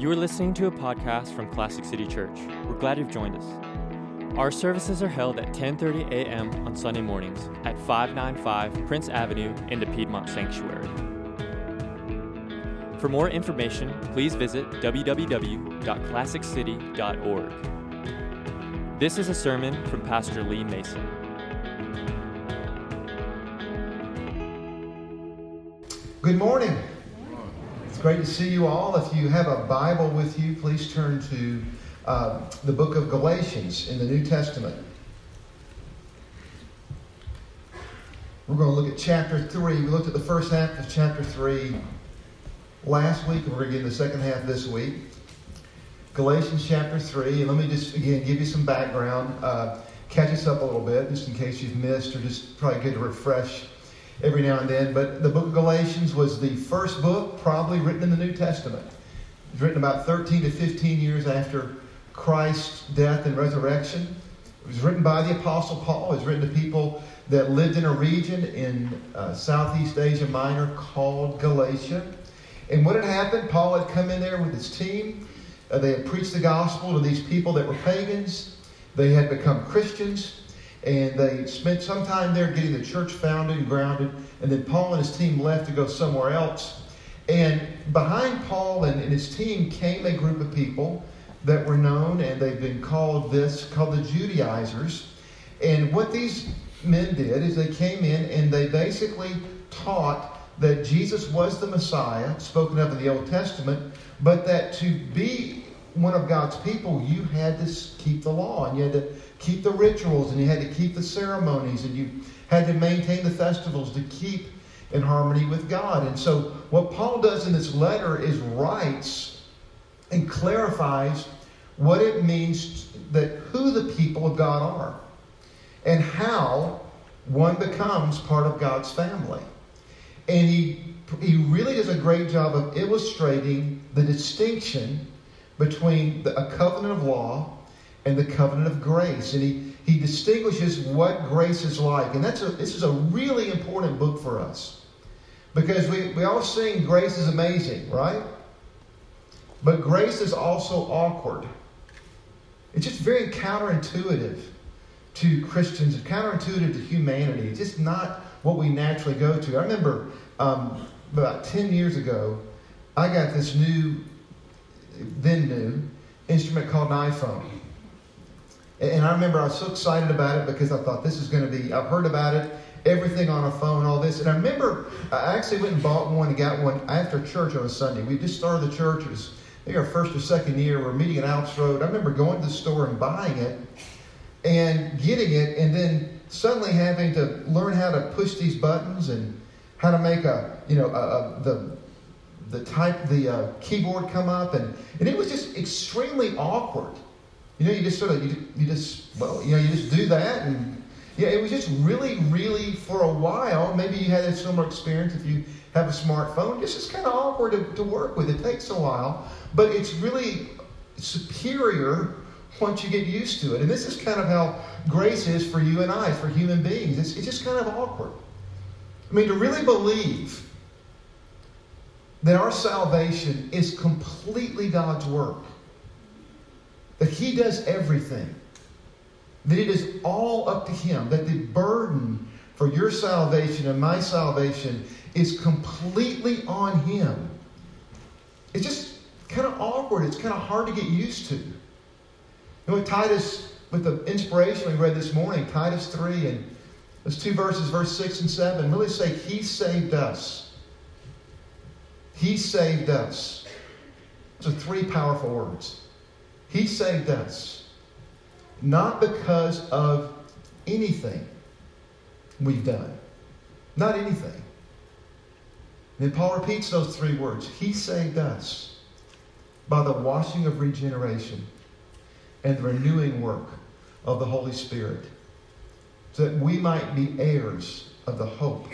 You are listening to a podcast from Classic City Church. We're glad you've joined us. Our services are held at 10:30 a.m. on Sunday mornings at 595 Prince Avenue in the Piedmont Sanctuary. For more information, please visit www.classiccity.org. This is a sermon from Pastor Lee Mason. Good morning. It's great to see you all. If you have a Bible with you, please turn to the book of Galatians in the New Testament. We're going to look at chapter 3. We looked at the first half of chapter 3 last week, and we're going to get in the second half this week. Galatians chapter 3, and let me just, again, give you some background, catch us up a little bit, just in case you've missed, or just probably good to refresh every now and then. But the book of Galatians was the first book probably written in the New Testament. It was written about 13 to 15 years after Christ's death and resurrection. It was written by the Apostle Paul. It was written to people that lived in a region in Southeast Asia Minor called Galatia. And what had happened, Paul had come in there with his team. They had preached the gospel to these people that were pagans. They had become Christians. And they spent some time there getting the church founded and grounded. And then Paul and his team left to go somewhere else. And behind Paul and his team came a group of people that were known, and they've been called the Judaizers. And what these men did is they came in and they basically taught that Jesus was the Messiah, spoken of in the Old Testament, but that to be one of God's people, you had to keep the law, and you had to keep the rituals, and you had to keep the ceremonies, and you had to maintain the festivals to keep in harmony with God. And so what Paul does in this letter is writes and clarifies what it means that who the people of God are and how one becomes part of God's family. And he really does a great job of illustrating the distinction between a covenant of law and the covenant of grace. And he distinguishes what grace is like. And this is a really important book for us, because we all sing grace is amazing, right? But grace is also awkward. It's just very counterintuitive to Christians, counterintuitive to humanity. It's just not what we naturally go to. I remember about 10 years ago, I got this new instrument called an iPhone. And I remember I was so excited about it because I thought this is going to be, I've heard about it, everything on a phone, all this. And I remember I actually went and bought one and got one after church on a Sunday. We just started the church. It was maybe our first or second year. We were meeting in Alps Road. I remember going to the store and buying it and getting it, and then suddenly having to learn how to push these buttons and how to make the keyboard come up, and it was just extremely awkward. You just do that, and it was just really for a while. Maybe you had a similar experience if you have a smartphone. It's just kind of awkward to work with. It takes a while, but it's really superior once you get used to it. And this is kind of how grace is for you and I, for human beings. It's just kind of awkward. I mean, to really believe that our salvation is completely God's work, that He does everything, that it is all up to Him, that the burden for your salvation and my salvation is completely on Him. It's just kind of awkward. It's kind of hard to get used to. With Titus, with the inspiration we read this morning, Titus 3, and those two verses, verse 6 and 7, really say, He saved us. He saved us. Those are three powerful words. He saved us, not because of anything we've done. Not anything. And then Paul repeats those three words. He saved us by the washing of regeneration and the renewing work of the Holy Spirit, so that we might be heirs of the hope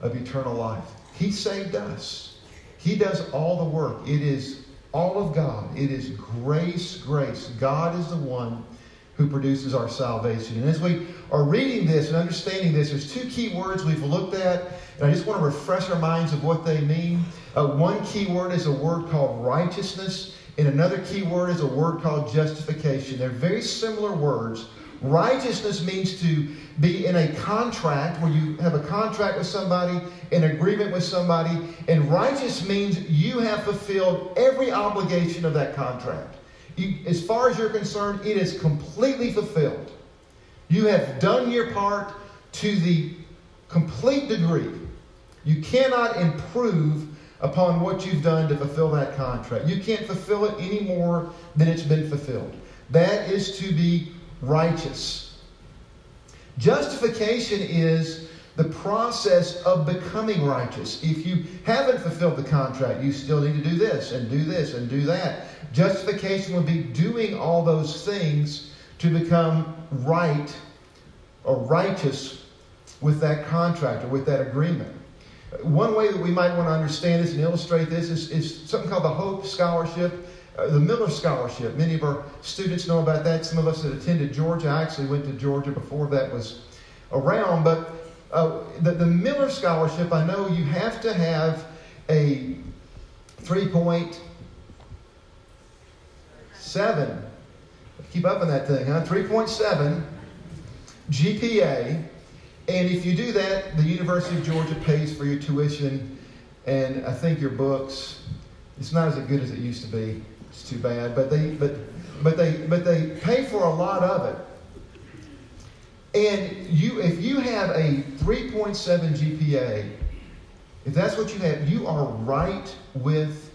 of eternal life. He saved us. He does all the work. It is all of God. It is grace. God is the one who produces our salvation. And as we are reading this and understanding this, there's two key words we've looked at, and I just want to refresh our minds of what they mean. One key word is a word called righteousness. And another key word is a word called justification. They're very similar words. Righteousness means to be in a contract, where you have a contract with somebody, an agreement with somebody. And righteous means you have fulfilled every obligation of that contract. You, as far as you're concerned, it is completely fulfilled. You have done your part to the complete degree. You cannot improve upon what you've done to fulfill that contract. You can't fulfill it any more than it's been fulfilled. That is to be righteous. Justification is the process of becoming righteous. If you haven't fulfilled the contract, you still need to do this and do this and do that. Justification would be doing all those things to become right or righteous with that contract or with that agreement. One way that we might want to understand this and illustrate this is something called the Hope Scholarship, the Miller Scholarship. Many of our students know about that. Some of us that attended Georgia, I actually went to Georgia before that was around, but the Miller Scholarship, I know you have to have a 3.7. Keep up on that thing, huh? 3.7 GPA. And if you do that, the University of Georgia pays for your tuition and I think your books. It's not as good as it used to be. It's too bad. But they pay for a lot of it. And if you have a 3.7 GPA, if that's what you have, you are right with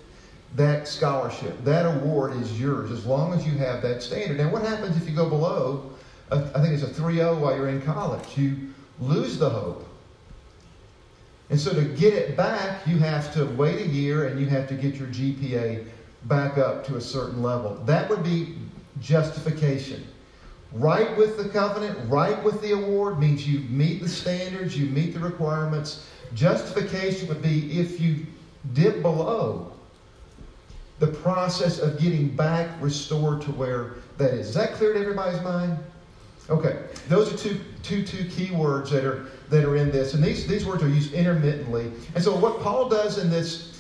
that scholarship. That award is yours as long as you have that standard. Now, what happens if you go below, I think it's a 3.0 while you're in college? You lose the hope. And so to get it back, you have to wait a year and you have to get your GPA back up to a certain level. That would be justification. Right with the covenant, right with the award means you meet the standards, you meet the requirements. Justification would be if you dip below, the process of getting back restored to where that is. Is that clear to everybody's mind? Okay, those are two key words that are in this, and these words are used intermittently. And so, what Paul does in this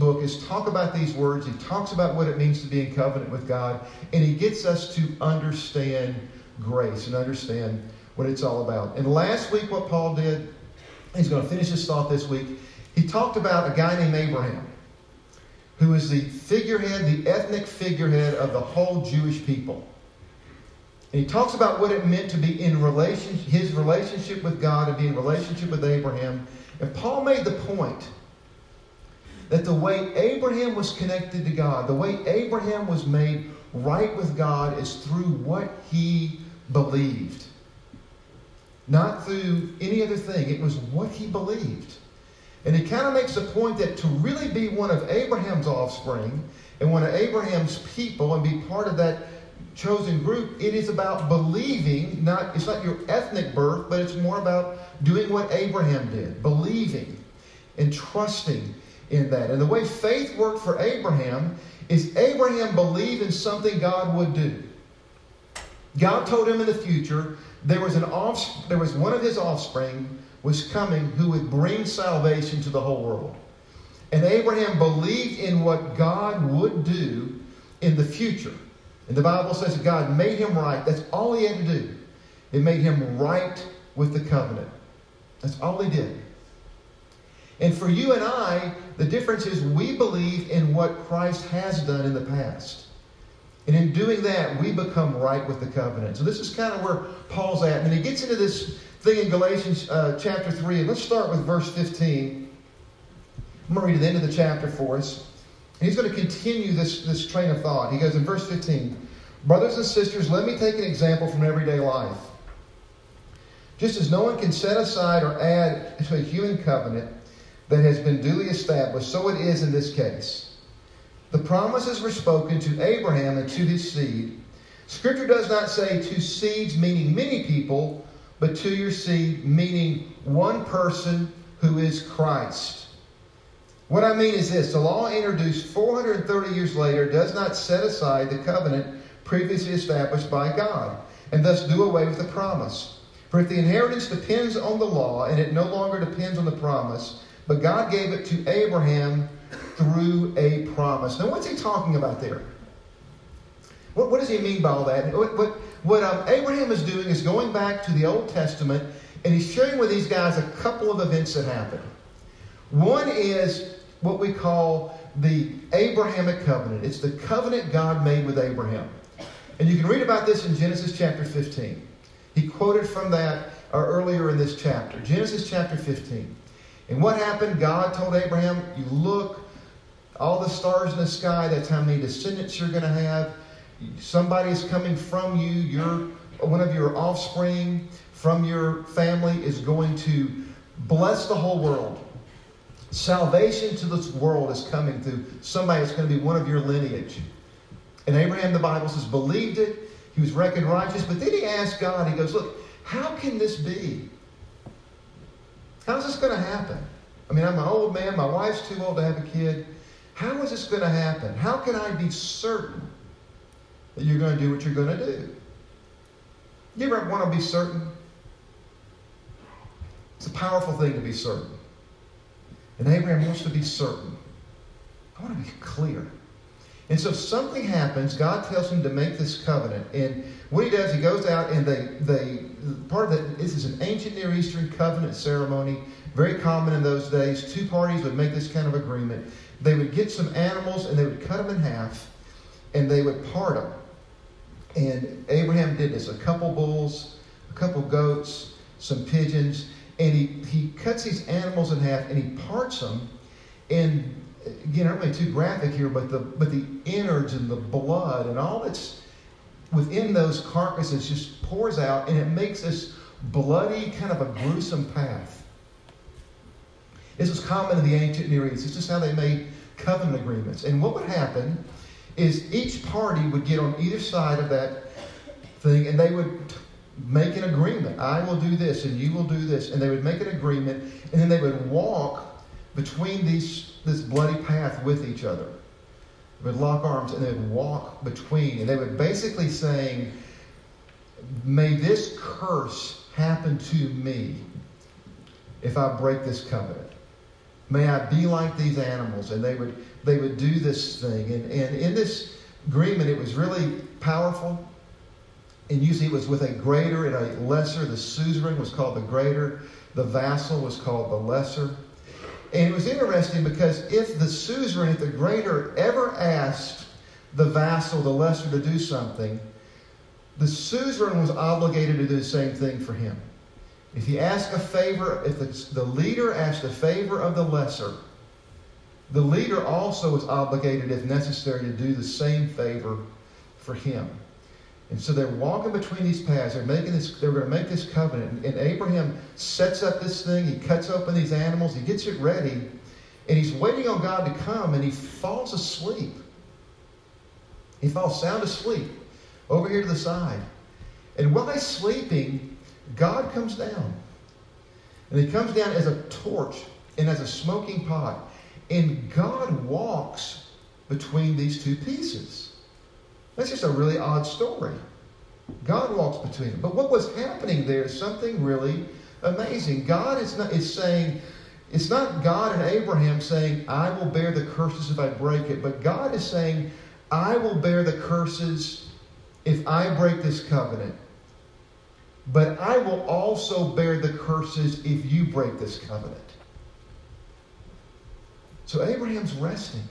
book is talk about these words. He talks about what it means to be in covenant with God, and he gets us to understand grace and understand what it's all about. And last week, what Paul did, he's going to finish his thought this week. He talked about a guy named Abraham, who is the figurehead, the ethnic figurehead of the whole Jewish people. And he talks about what it meant to be in his relationship with God and be in relationship with Abraham. And Paul made the point that the way Abraham was connected to God, the way Abraham was made right with God is through what he believed. Not through any other thing. It was what he believed. And he kind of makes the point that to really be one of Abraham's offspring and one of Abraham's people and be part of that chosen group, it is about believing. It's not your ethnic birth, but it's more about doing what Abraham did, believing and trusting in that. And the way faith worked for Abraham is Abraham believed in something God would do. God told him in the future there was one of his offspring was coming who would bring salvation to the whole world. And Abraham believed in what God would do in the future. And the Bible says that God made him right. That's all he had to do. It made him right with the covenant. That's all he did. And for you and I, the difference is we believe in what Christ has done in the past. And in doing that, we become right with the covenant. So this is kind of where Paul's at. And he gets into this thing in Galatians chapter 3. And let's start with verse 15. I'm going to read at the end of the chapter for us. And he's going to continue this train of thought. He goes in verse 15, "Brothers and sisters, let me take an example from everyday life. Just as no one can set aside or add to a human covenant that has been duly established, so it is in this case. The promises were spoken to Abraham and to his seed. Scripture does not say to seeds, meaning many people, but to your seed, meaning one person who is Christ. What I mean is this, the law introduced 430 years later does not set aside the covenant previously established by God, and thus do away with the promise. For if the inheritance depends on the law, and it no longer depends on the promise, but God gave it to Abraham through a promise. Now, what's he talking about there? What does he mean by all that? What Abraham is doing is going back to the Old Testament, and he's sharing with these guys a couple of events that happened. One is what we call the Abrahamic covenant. It's the covenant God made with Abraham. And you can read about this in Genesis chapter 15. He quoted from that earlier in this chapter, Genesis chapter 15. And what happened? God told Abraham, you look, all the stars in the sky, that's how many descendants you're going to have. Somebody is coming from you. One of your offspring from your family is going to bless the whole world. Salvation to this world is coming through somebody that's going to be one of your lineage. And Abraham, the Bible says, believed it. He was reckoned righteous. But then he asked God, he goes, look, how can this be? How's this going to happen? I mean, I'm an old man. My wife's too old to have a kid. How is this going to happen? How can I be certain that you're going to do what you're going to do? You ever want to be certain? It's a powerful thing to be certain. And Abraham wants to be certain. I want to be clear. And so something happens. God tells him to make this covenant. And what he does, he goes out and they part of it, this is an ancient Near Eastern covenant ceremony, very common in those days. Two parties would make this kind of agreement. They would get some animals and they would cut them in half and they would part them. And Abraham did this, a couple bulls, a couple goats, some pigeons. And he cuts these animals in half and he parts them. And again, I don't mean too graphic here, but the innards and the blood and all that's within those carcasses just pours out, and it makes this bloody kind of a gruesome path. This was common in the ancient Near East. It's just how they made covenant agreements. And what would happen is each party would get on either side of that thing, and they would make an agreement. I will do this, and you will do this. And they would make an agreement, and then they would walk between this bloody path with each other. They would lock arms, and they would walk between. And they would basically saying, may this curse happen to me if I break this covenant. May I be like these animals. And they would do this thing. And in this agreement, it was really powerful. And usually it was with a greater and a lesser. The suzerain was called the greater. The vassal was called the lesser. And it was interesting because if the suzerain, if the greater ever asked the vassal, the lesser, to do something, the suzerain was obligated to do the same thing for him. If he asked a favor, if the leader asked a favor of the lesser, the leader also was obligated, if necessary, to do the same favor for him. And so they're walking between these paths. They're going to make this covenant. And Abraham sets up this thing. He cuts open these animals. He gets it ready. And he's waiting on God to come. And he falls asleep. He falls sound asleep over here to the side. And while he's sleeping, God comes down. And he comes down as a torch and as a smoking pot. And God walks between these two pieces. That's just a really odd story. God walks between them. But what was happening there is something really amazing. God is saying, it's not God and Abraham saying, I will bear the curses if I break it. But God is saying, I will bear the curses if I break this covenant. But I will also bear the curses if you break this covenant. So Abraham's resting.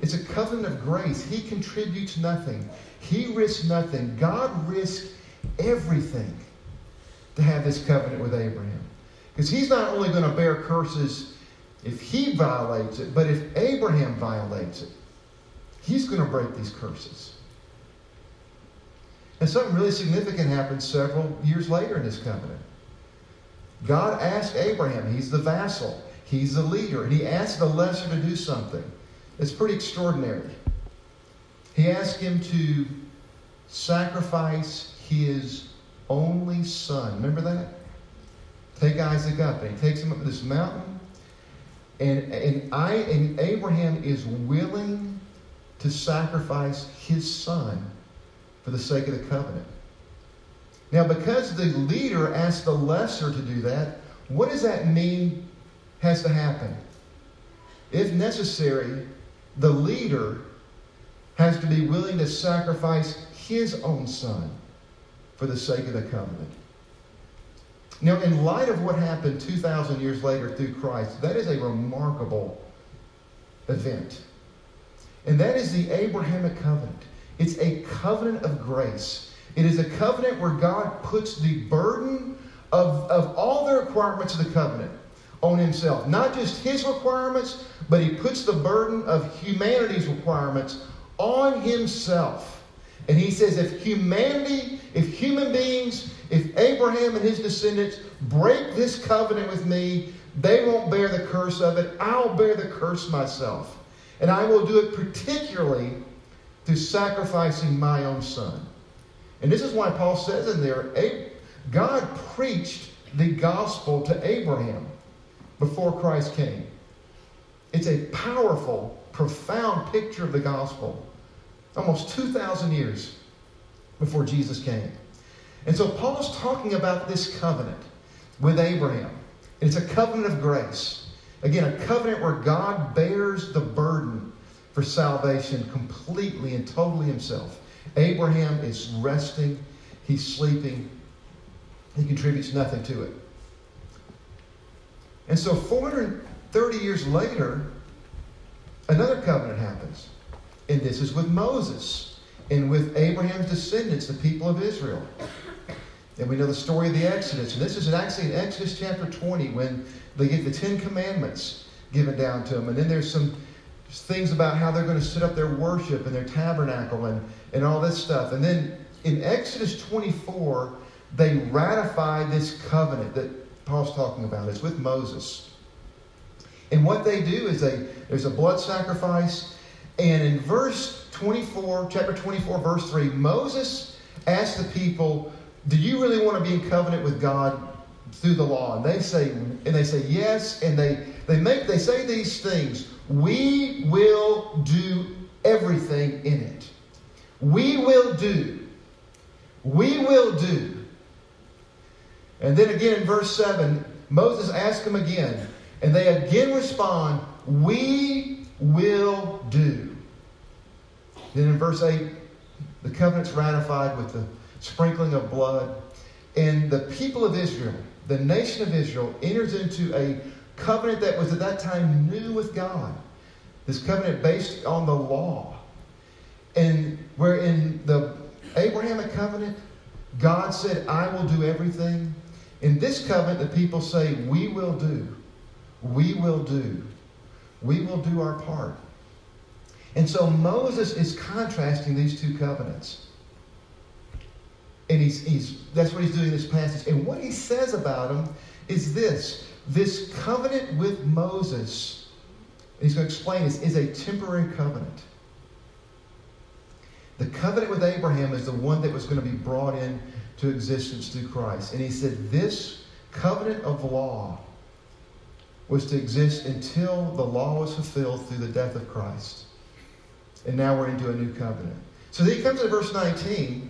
It's a covenant of grace. He contributes nothing. He risks nothing. God risks everything to have this covenant with Abraham. Because he's not only going to bear curses if he violates it, but if Abraham violates it, he's going to break these curses. And something really significant happened several years later in this covenant. God asked Abraham, he's the vassal, he's the leader, and he asked the lesser to do something. It's pretty extraordinary. He asked him to sacrifice his only son. Remember that? Take Isaac up. And he takes him up to this mountain. And Abraham is willing to sacrifice his son for the sake of the covenant. Now, because the leader asked the lesser to do that, what does that mean has to happen? If necessary, the leader has to be willing to sacrifice his own son for the sake of the covenant. Now, in light of what happened 2,000 years later through Christ, that is a remarkable event. And that is the Abrahamic covenant. It's a covenant of grace. It is a covenant where God puts the burden of all the requirements of the covenant on himself. Not just his requirements, but he puts the burden of humanity's requirements on himself. And he says if humanity, if human beings, if Abraham and his descendants break this covenant with me, they won't bear the curse of it. I'll bear the curse myself. And I will do it particularly through sacrificing my own son. And this is why Paul says in there, God preached the gospel to Abraham before Christ came. It's a powerful, profound picture of the gospel. Almost 2,000 years before Jesus came. And so Paul's talking about this covenant with Abraham. It's a covenant of grace. Again, a covenant where God bears the burden for salvation completely and totally himself. Abraham is resting. He's sleeping. He contributes nothing to it. And so 430 years later, another covenant happens. And this is with Moses and with Abraham's descendants, the people of Israel. And we know the story of the Exodus. And this is actually in Exodus chapter 20 when they get the Ten Commandments given down to them. And then there's some things about how they're going to set up their worship and their tabernacle and all this stuff. And then in Exodus 24, they ratify this covenant that Paul's talking about. It's with Moses. And what they do is there's a blood sacrifice. And in verse 24, chapter 24, verse 3, Moses asked the people, do you really want to be in covenant with God through the law? And they say yes, and they say these things. We will do everything in it. We will do. We will do. And then again in verse 7, Moses asks them again, and they again respond, we will do. Then in verse 8, the covenant's ratified with the sprinkling of blood. And the people of Israel, the nation of Israel, enters into a covenant that was at that time new with God. This covenant based on the law. And where in the Abrahamic covenant, God said, I will do everything. In this covenant, the people say, we will do. We will do. We will do our part. And so Moses is contrasting these two covenants. And that's what he's doing in this passage. And what he says about them is this. This covenant with Moses, he's going to explain this, is a temporary covenant. The covenant with Abraham is the one that was going to be brought into existence through Christ. And he said this covenant of law was to exist until the law was fulfilled through the death of Christ. And now we're into a new covenant. So then he comes to verse 19.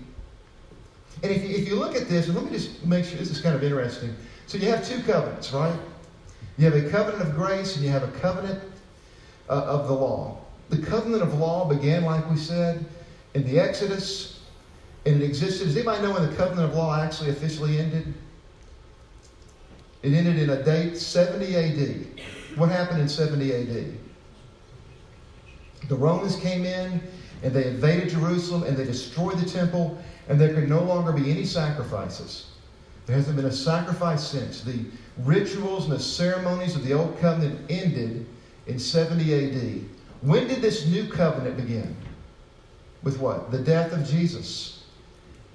And if you look at this, and let me just make sure, this is kind of interesting. So you have two covenants, right? You have a covenant of grace and you have a covenant of the law. The covenant of law began, like we said, in the Exodus. And it existed. Does anybody know when the covenant of law actually officially ended? It ended in a date, 70 A.D. What happened in 70 A.D.? The Romans came in and they invaded Jerusalem and they destroyed the temple. And there can no longer be any sacrifices. There hasn't been a sacrifice since. The rituals and the ceremonies of the Old Covenant ended in 70 A.D. When did this new covenant begin? With what? The death of Jesus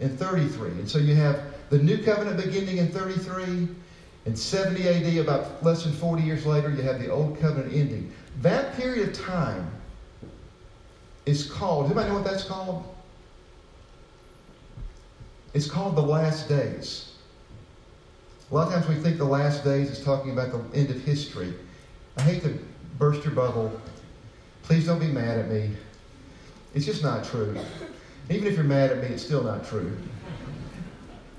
in 33. And so you have the new covenant beginning in 33. In 70 A.D., about less than 40 years later, you have the Old Covenant ending. That period of time is called, anybody know what that's called? It's called the last days. A lot of times we think the last days is talking about the end of history. I hate to burst your bubble. Please don't be mad at me. It's just not true. Even if you're mad at me, it's still not true.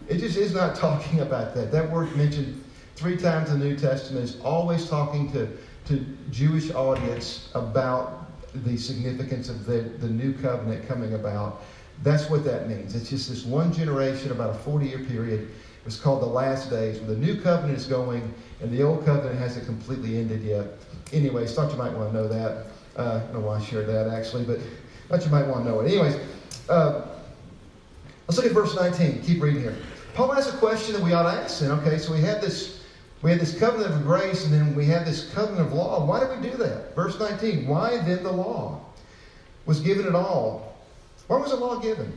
It just is not talking about that. That word mentioned 3 times in the New Testament is always talking to Jewish audience about the significance of the new covenant coming about. That's what that means. It's just this one generation, about a 40-year period. It's called the last days, where the new covenant is going and the old covenant hasn't completely ended yet. Anyways, thought you might want to know that. I don't know why I shared that, actually, but thought you might want to know it. Anyways, let's look at verse 19. Keep reading here. Paul has a question that we ought to ask then. Okay, so we had this covenant of grace, and then we had this covenant of law. Why did we do that? Verse 19, why then the law was given at all? Why was the law given?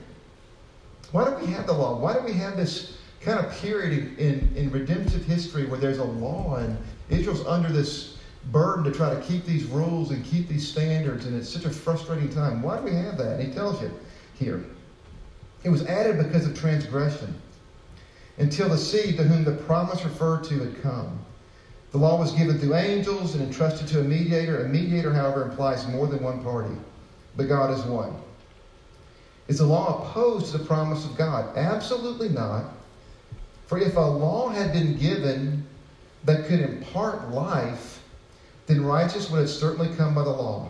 Why do we have the law? Why do we have this kind of period in redemptive history where there's a law and Israel's under this burden to try to keep these rules and keep these standards, and it's such a frustrating time? Why do we have that? And he tells you here, it was added because of transgression, until the seed to whom the promise referred to had come. The law was given through angels and entrusted to a mediator. A mediator, however, implies more than one party, but God is one. Is the law opposed to the promise of God? Absolutely not. For if a law had been given that could impart life, then righteousness would have certainly come by the law.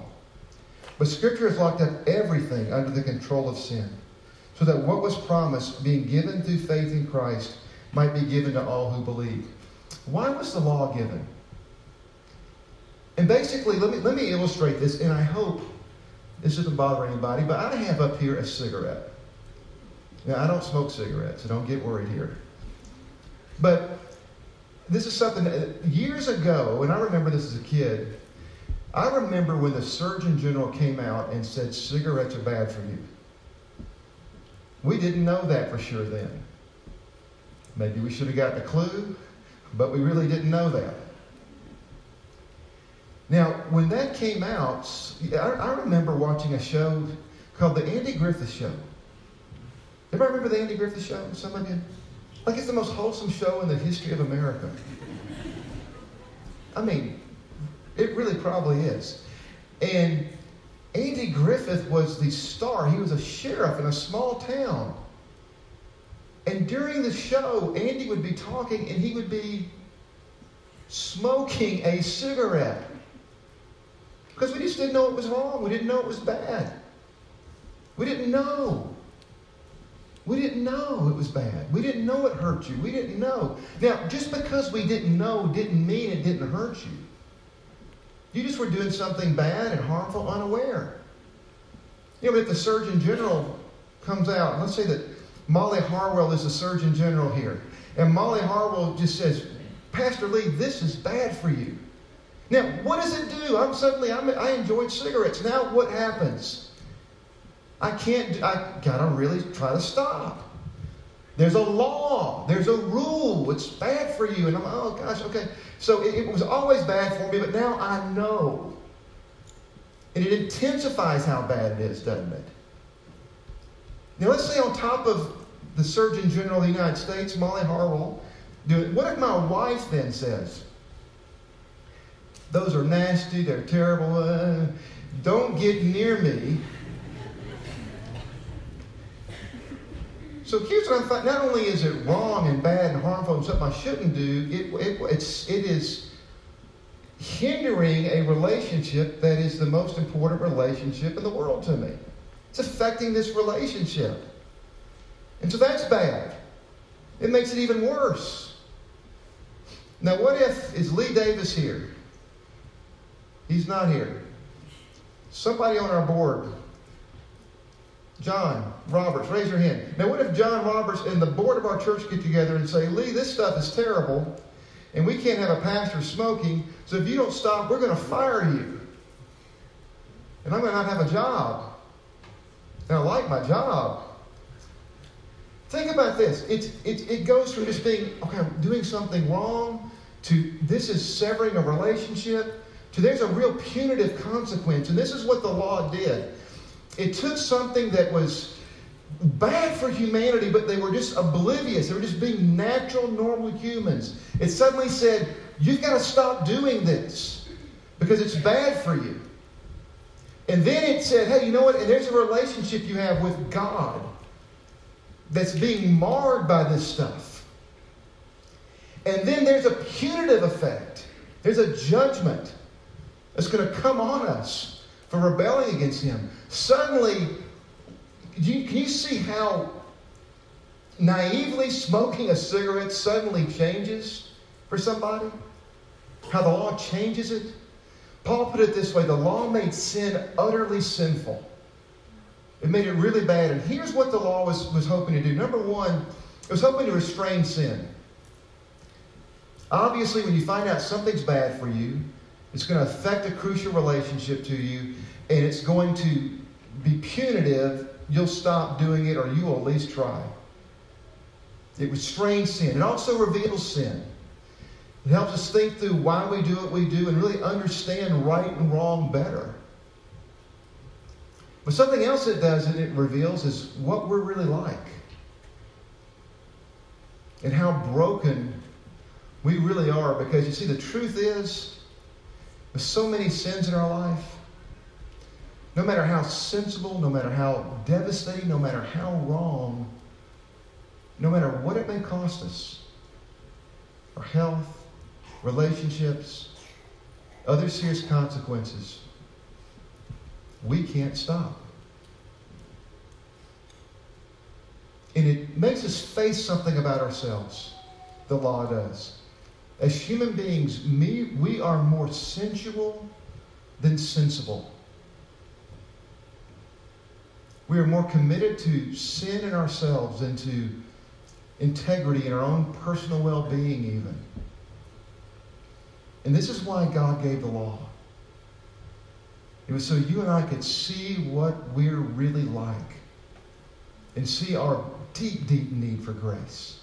But Scripture has locked up everything under the control of sin, so that what was promised, being given through faith in Christ, might be given to all who believe. Why was the law given? And basically, let me illustrate this, and I hope this doesn't bother anybody, but I have up here a cigarette. Now, I don't smoke cigarettes, so don't get worried here. But this is something that years ago, and I remember this as a kid, I remember when the Surgeon General came out and said cigarettes are bad for you. We didn't know that for sure then. Maybe we should have gotten a clue, but we really didn't know that. Now, when that came out, I remember watching a show called the Andy Griffith Show. Everybody remember the Andy Griffith Show? Somebody did? Like, it's the most wholesome show in the history of America. I mean, it really probably is. And Andy Griffith was the star. He was a sheriff in a small town. And during the show, Andy would be talking, and he would be smoking a cigarette. Because we just didn't know it was wrong. We didn't know it was bad. We didn't know. We didn't know it was bad. We didn't know it hurt you. We didn't know. Now, just because we didn't know didn't mean it didn't hurt you. You just were doing something bad and harmful unaware. You know, but if the Surgeon General comes out, let's say that Molly Harwell is the Surgeon General here, and Molly Harwell just says, Pastor Lee, this is bad for you. Now, what does it do? I enjoyed cigarettes. Now what happens? I gotta really try to stop. There's a law. There's a rule. It's bad for you. And I'm, oh gosh, okay. So it was always bad for me, but now I know. And it intensifies how bad it is, doesn't it? Now let's say on top of the Surgeon General of the United States, Molly Harwell, what if my wife then says, those are nasty, they're terrible, don't get near me. So here's what I thought. Not only is it wrong and bad and harmful and something I shouldn't do, it is hindering a relationship that is the most important relationship in the world to me. It's affecting this relationship. And so that's bad. It makes it even worse. Now what if, is Lee Davis here? He's not here. Somebody on our board, John Roberts, raise your hand. Now, what if John Roberts and the board of our church get together and say, Lee, this stuff is terrible, and we can't have a pastor smoking, so if you don't stop, we're going to fire you. And I'm going to not have a job. And I like my job. Think about this. It goes from just being, okay, I'm doing something wrong, to this is severing a relationship, to there's a real punitive consequence. And this is what the law did. It took something that was bad for humanity, but they were just oblivious. They were just being natural, normal humans. It suddenly said, you've got to stop doing this because it's bad for you. And then it said, hey, you know what? And there's a relationship you have with God that's being marred by this stuff. And then there's a punitive effect. There's a judgment that's going to come on us for rebelling against him. Suddenly, can you see how naively smoking a cigarette suddenly changes for somebody? How the law changes it? Paul put it this way: the law made sin utterly sinful. It made it really bad. And here's what the law was hoping to do. Number one, it was hoping to restrain sin. Obviously, when you find out something's bad for you, it's going to affect a crucial relationship to you, and it's going to be punitive. You'll stop doing it, or you will at least try. It restrains sin. It also reveals sin. It helps us think through why we do what we do and really understand right and wrong better. But something else it does and it reveals is what we're really like and how broken we really are. Because you see, the truth is, with so many sins in our life, no matter how sensible, no matter how devastating, no matter how wrong, no matter what it may cost us, our health, relationships, other serious consequences, we can't stop. And it makes us face something about ourselves, the law does. As human beings, we are more sensual than sensible. We are more committed to sin in ourselves and to integrity and our own personal well-being even. And this is why God gave the law. It was so you and I could see what we're really like and see our deep, deep need for grace.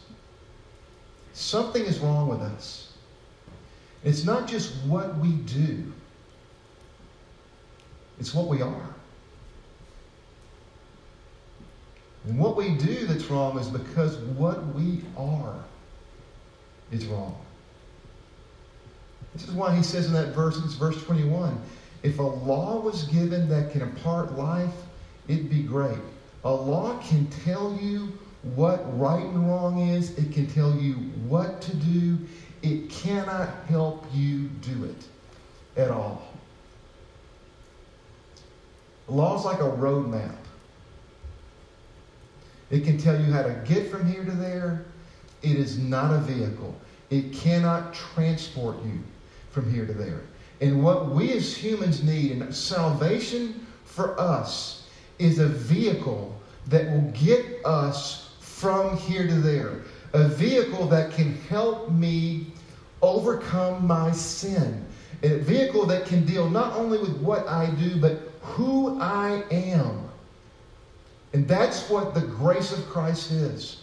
Something is wrong with us. It's not just what we do. It's what we are. And what we do that's wrong is because what we are is wrong. This is why he says in that verse, it's verse 21, if a law was given that can impart life, it'd be great. A law can tell you what right and wrong is. It can tell you what to do. It cannot help you do it at all. The law's like a roadmap. It can tell you how to get from here to there. It is not a vehicle. It cannot transport you from here to there. And what we as humans need, and salvation for us, is a vehicle that will get us from here to there. A vehicle that can help me overcome my sin. A vehicle that can deal not only with what I do, but who I am. And that's what the grace of Christ is.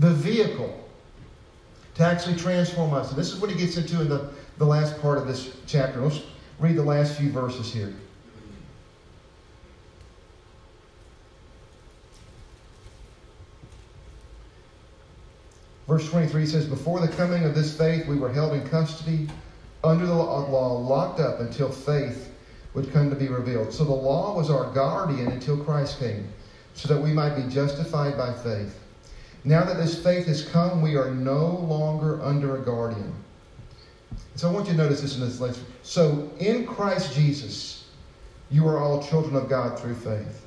The vehicle to actually transform us. And this is what he gets into in the last part of this chapter. Let's read the last few verses here. Verse 23 says, before the coming of this faith, we were held in custody under the law, locked up until faith would come to be revealed. So the law was our guardian until Christ came, so that we might be justified by faith. Now that this faith has come, we are no longer under a guardian. So I want you to notice this in this lecture. So in Christ Jesus, you are all children of God through faith.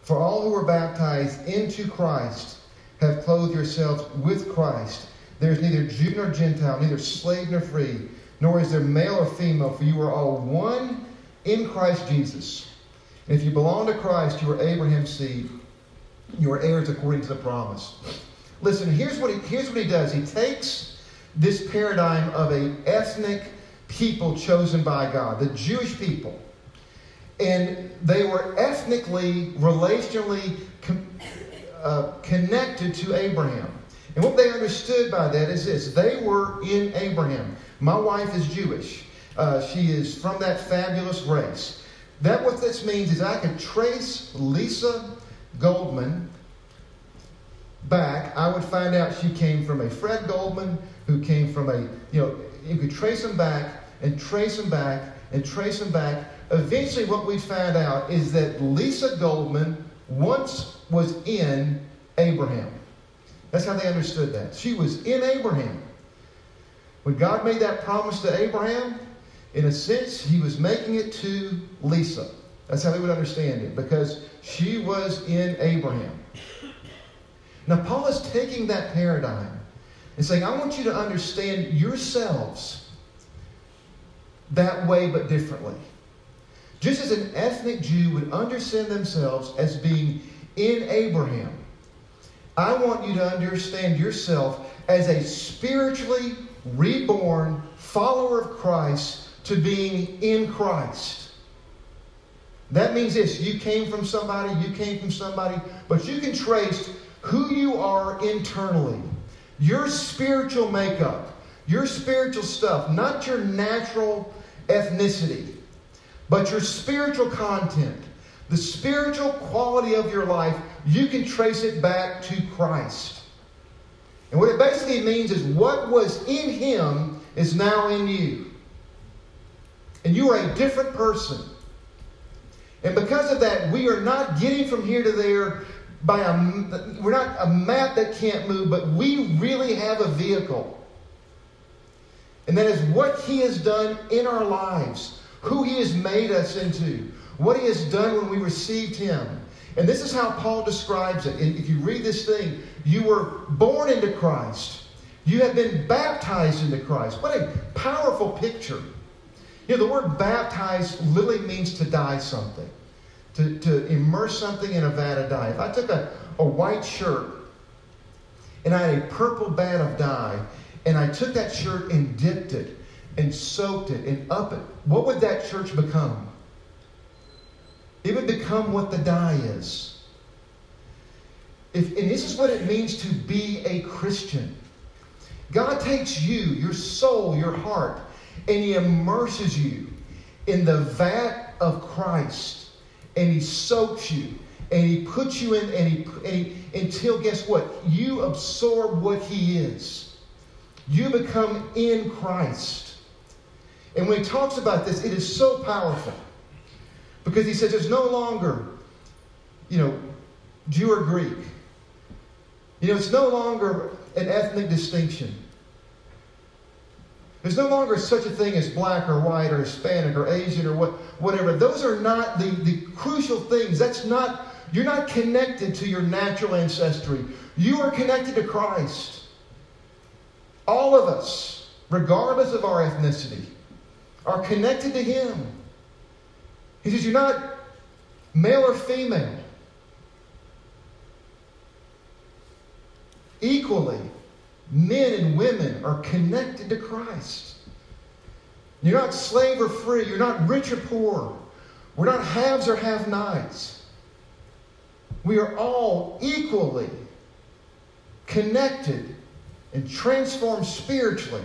For all who were baptized into Christ have clothed yourselves with Christ. There is neither Jew nor Gentile, neither slave nor free, nor is there male or female, for you are all one in Christ Jesus. And if you belong to Christ, you are Abraham's seed. You are heirs according to the promise. Listen, here's what he does. He takes this paradigm of an ethnic people chosen by God, the Jewish people. And they were ethnically, relationally connected to Abraham. And what they understood by that is this: they were in Abraham. My wife is Jewish. She is from that fabulous race. What this means is I could trace Lisa Goldman back. I would find out she came from a Fred Goldman, who came from a, you could trace them back and trace them back and trace them back. Eventually what we found out is that Lisa Goldman once was in Abraham. That's how they understood that. She was in Abraham. When God made that promise to Abraham, In a sense, he was making it to Lisa. That's how they would understand it, because she was in Abraham. Now, Paul is taking that paradigm and saying, I want you to understand yourselves that way but differently. Just as an ethnic Jew would understand themselves as being in Abraham, I want you to understand yourself as a spiritually reborn follower of Christ to being in Christ. That means this: you came from somebody, but you can trace who you are internally, your spiritual makeup, your spiritual stuff, not your natural ethnicity, but your spiritual content, the spiritual quality of your life. You can trace it back to Christ. And what it basically means is what was in him is now in you. And you are a different person. And because of that, we are not getting from here to there by we're not a map that can't move, but we really have a vehicle. And that is what he has done in our lives, who he has made us into, what he has done when we received him. And this is how Paul describes it. And if you read this thing, you were born into Christ. You have been baptized into Christ. What a powerful picture. You know, the word baptized literally means to dye something, to immerse something in a vat of dye. If I took a white shirt and I had a purple vat of dye, and I took that shirt and dipped it and soaked it and up it, what would that church become? It would become what the dye is. And this is what it means to be a Christian. God takes you, your soul, your heart, and he immerses you in the vat of Christ. And he soaks you. And he puts you in, until guess what? You absorb what he is. You become in Christ. And when he talks about this, it is so powerful. Because he says there's no longer, Jew or Greek. It's no longer an ethnic distinction. There's no longer such a thing as black or white or Hispanic or Asian or whatever. Those are not the crucial things. You're not connected to your natural ancestry. You are connected to Christ. All of us, regardless of our ethnicity, are connected to him. He says, you're not male or female. Equally, men and women are connected to Christ. You're not slave or free. You're not rich or poor. We're not haves or have-nots. We are all equally connected and transformed spiritually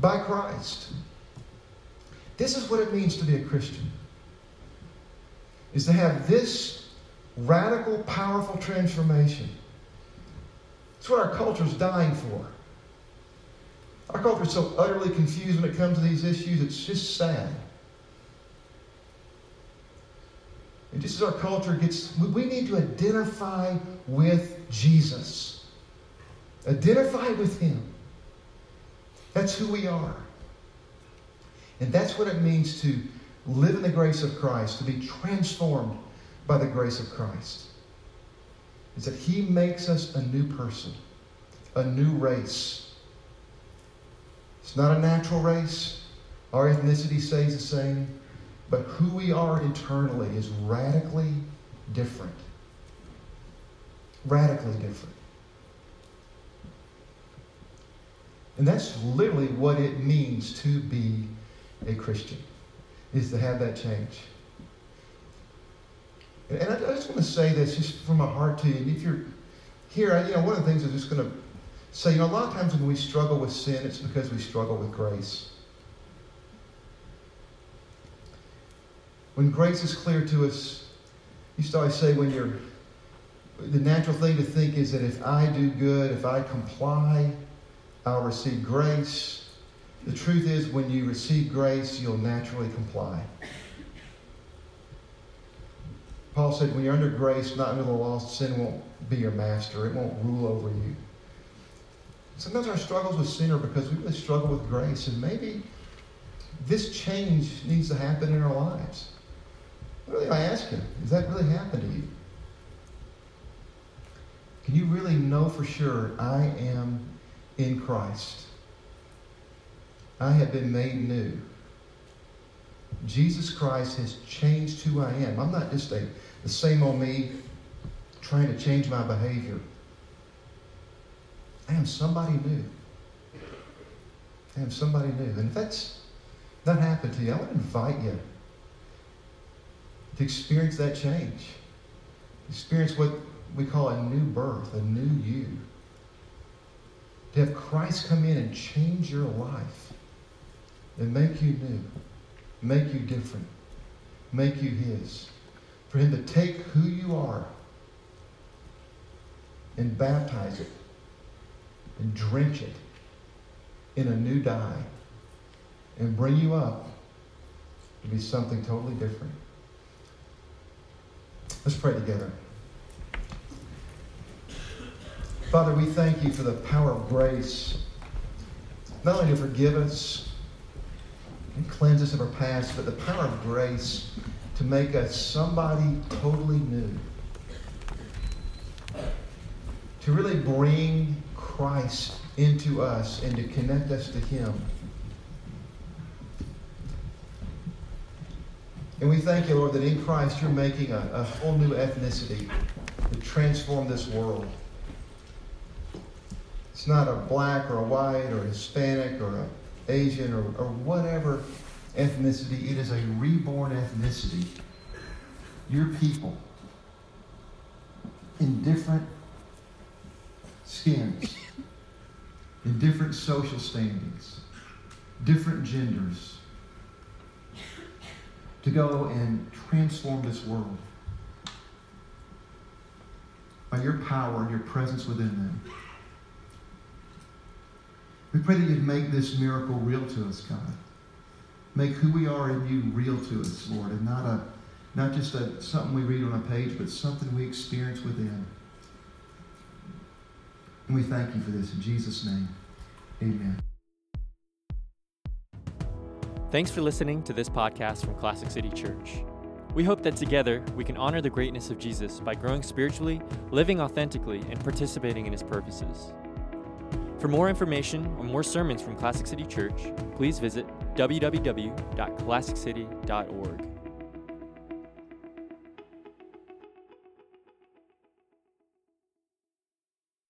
by Christ. This is what it means to be a Christian. Is to have this radical, powerful transformation. It's what our culture is dying for. Our culture is so utterly confused when it comes to these issues, it's just sad. And just as our culture we need to identify with Jesus. Identify with him. That's who we are. And that's what it means to live in the grace of Christ, to be transformed by the grace of Christ. Is that he makes us a new person, a new race. It's not a natural race. Our ethnicity stays the same. But who we are internally is radically different. Radically different. And that's literally what it means to be a Christian. Is to have that change. And I just want to say this just from my heart to you. And if you're here, one of the things I'm just going to say, a lot of times when we struggle with sin, it's because we struggle with grace. When grace is clear to us, you start to say the natural thing to think is that if I do good, if I comply, I'll receive grace. The truth is, when you receive grace, you'll naturally comply. Paul said, when you're under grace, not under the law, sin won't be your master. It won't rule over you. Sometimes our struggles with sin are because we really struggle with grace. And maybe this change needs to happen in our lives. Really, I ask him, does that really happen to you? Can you really know for sure, I am in Christ? I have been made new. Jesus Christ has changed who I am. I'm not just the same old me trying to change my behavior. I am somebody new. I am somebody new. And if that's not happened to you, I want to invite you to experience that change. Experience what we call a new birth, a new you. To have Christ come in and change your life and make you new, make you different, make you his. For him to take who you are and baptize it and drench it in a new dye and bring you up to be something totally different. Let's pray together. Father, we thank you for the power of grace, not only to forgive us and cleanse us of our past, but the power of grace to make us somebody totally new. To really bring Christ into us and to connect us to him. And we thank you, Lord, that in Christ you're making a whole new ethnicity to transform this world. It's not a black or a white or a Hispanic or an Asian or whatever ethnicity. It is a reborn ethnicity. Your people in different skins, in different social standings, different genders, to go and transform this world by your power and your presence within them. We pray that you'd make this miracle real to us, God. Make who we are in you real to us, Lord, and not just something we read on a page, but something we experience within. And we thank you for this. In Jesus' name, amen. Thanks for listening to this podcast from Classic City Church. We hope that together we can honor the greatness of Jesus by growing spiritually, living authentically, and participating in his purposes. For more information or more sermons from Classic City Church, please visit www.classiccity.org.